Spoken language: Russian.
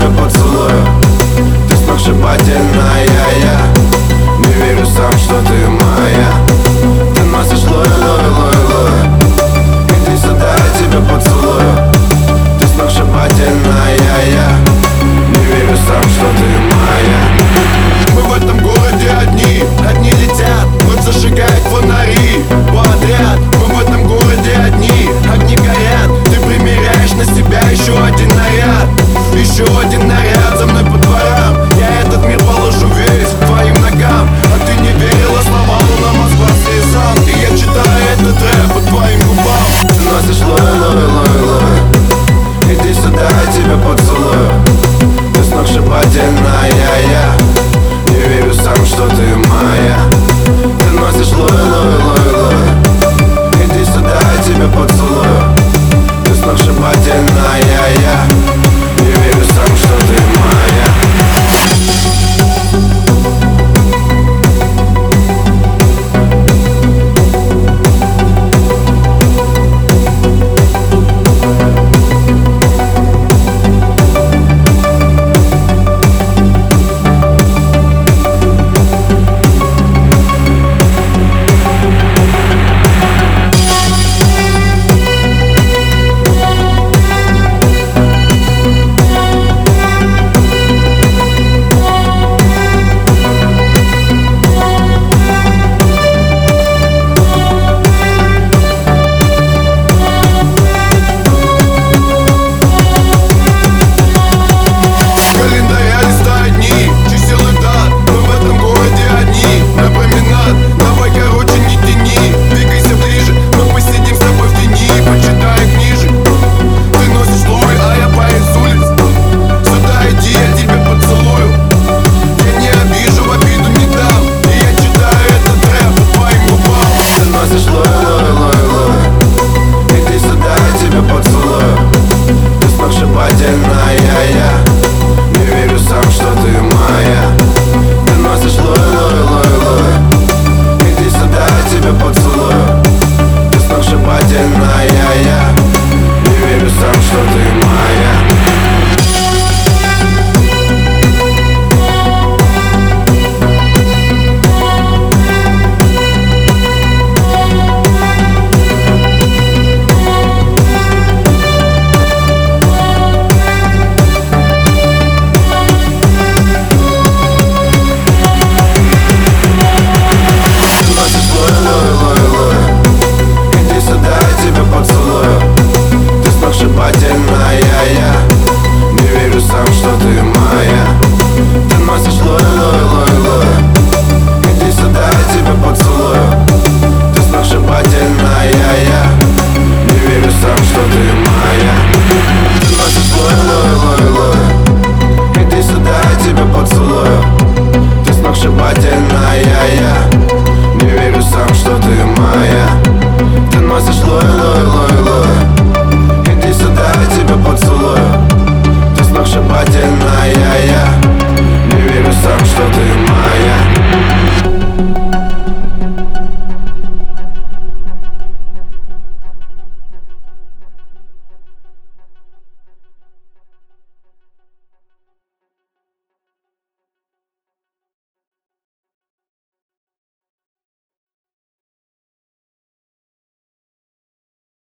тебя поцелую. Ты сногсшибательная, я не верю сам, что ты моя. Ты носишь лой, лой, лой, лой. Иди сюда, я тебя поцелую. Ты сногсшибательная, я не верю сам, что ты моя. Мы в этом городе одни, одни летят, вот зажигают фонари подряд. Мы в этом городе одни, огни горят. Ты примеряешь на себя еще один наряд. Еще один наряд за мной по дворам. Я этот мир положу весь к твоим ногам. А ты не верила словам, но Москва слезам. И я читаю этот рэп по твоим губам. Ты носишь лой, лой, лой, лой. Иди сюда, я тебя поцелую. Ты сногсшибательная, я не верю сам, что ты моя. Ты носишь лой, лой, лой, лой. Иди сюда, я тебя поцелую. Ты сногсшибательная, я сам, что ты моя. Поцелую, ты сногсшибательная, я.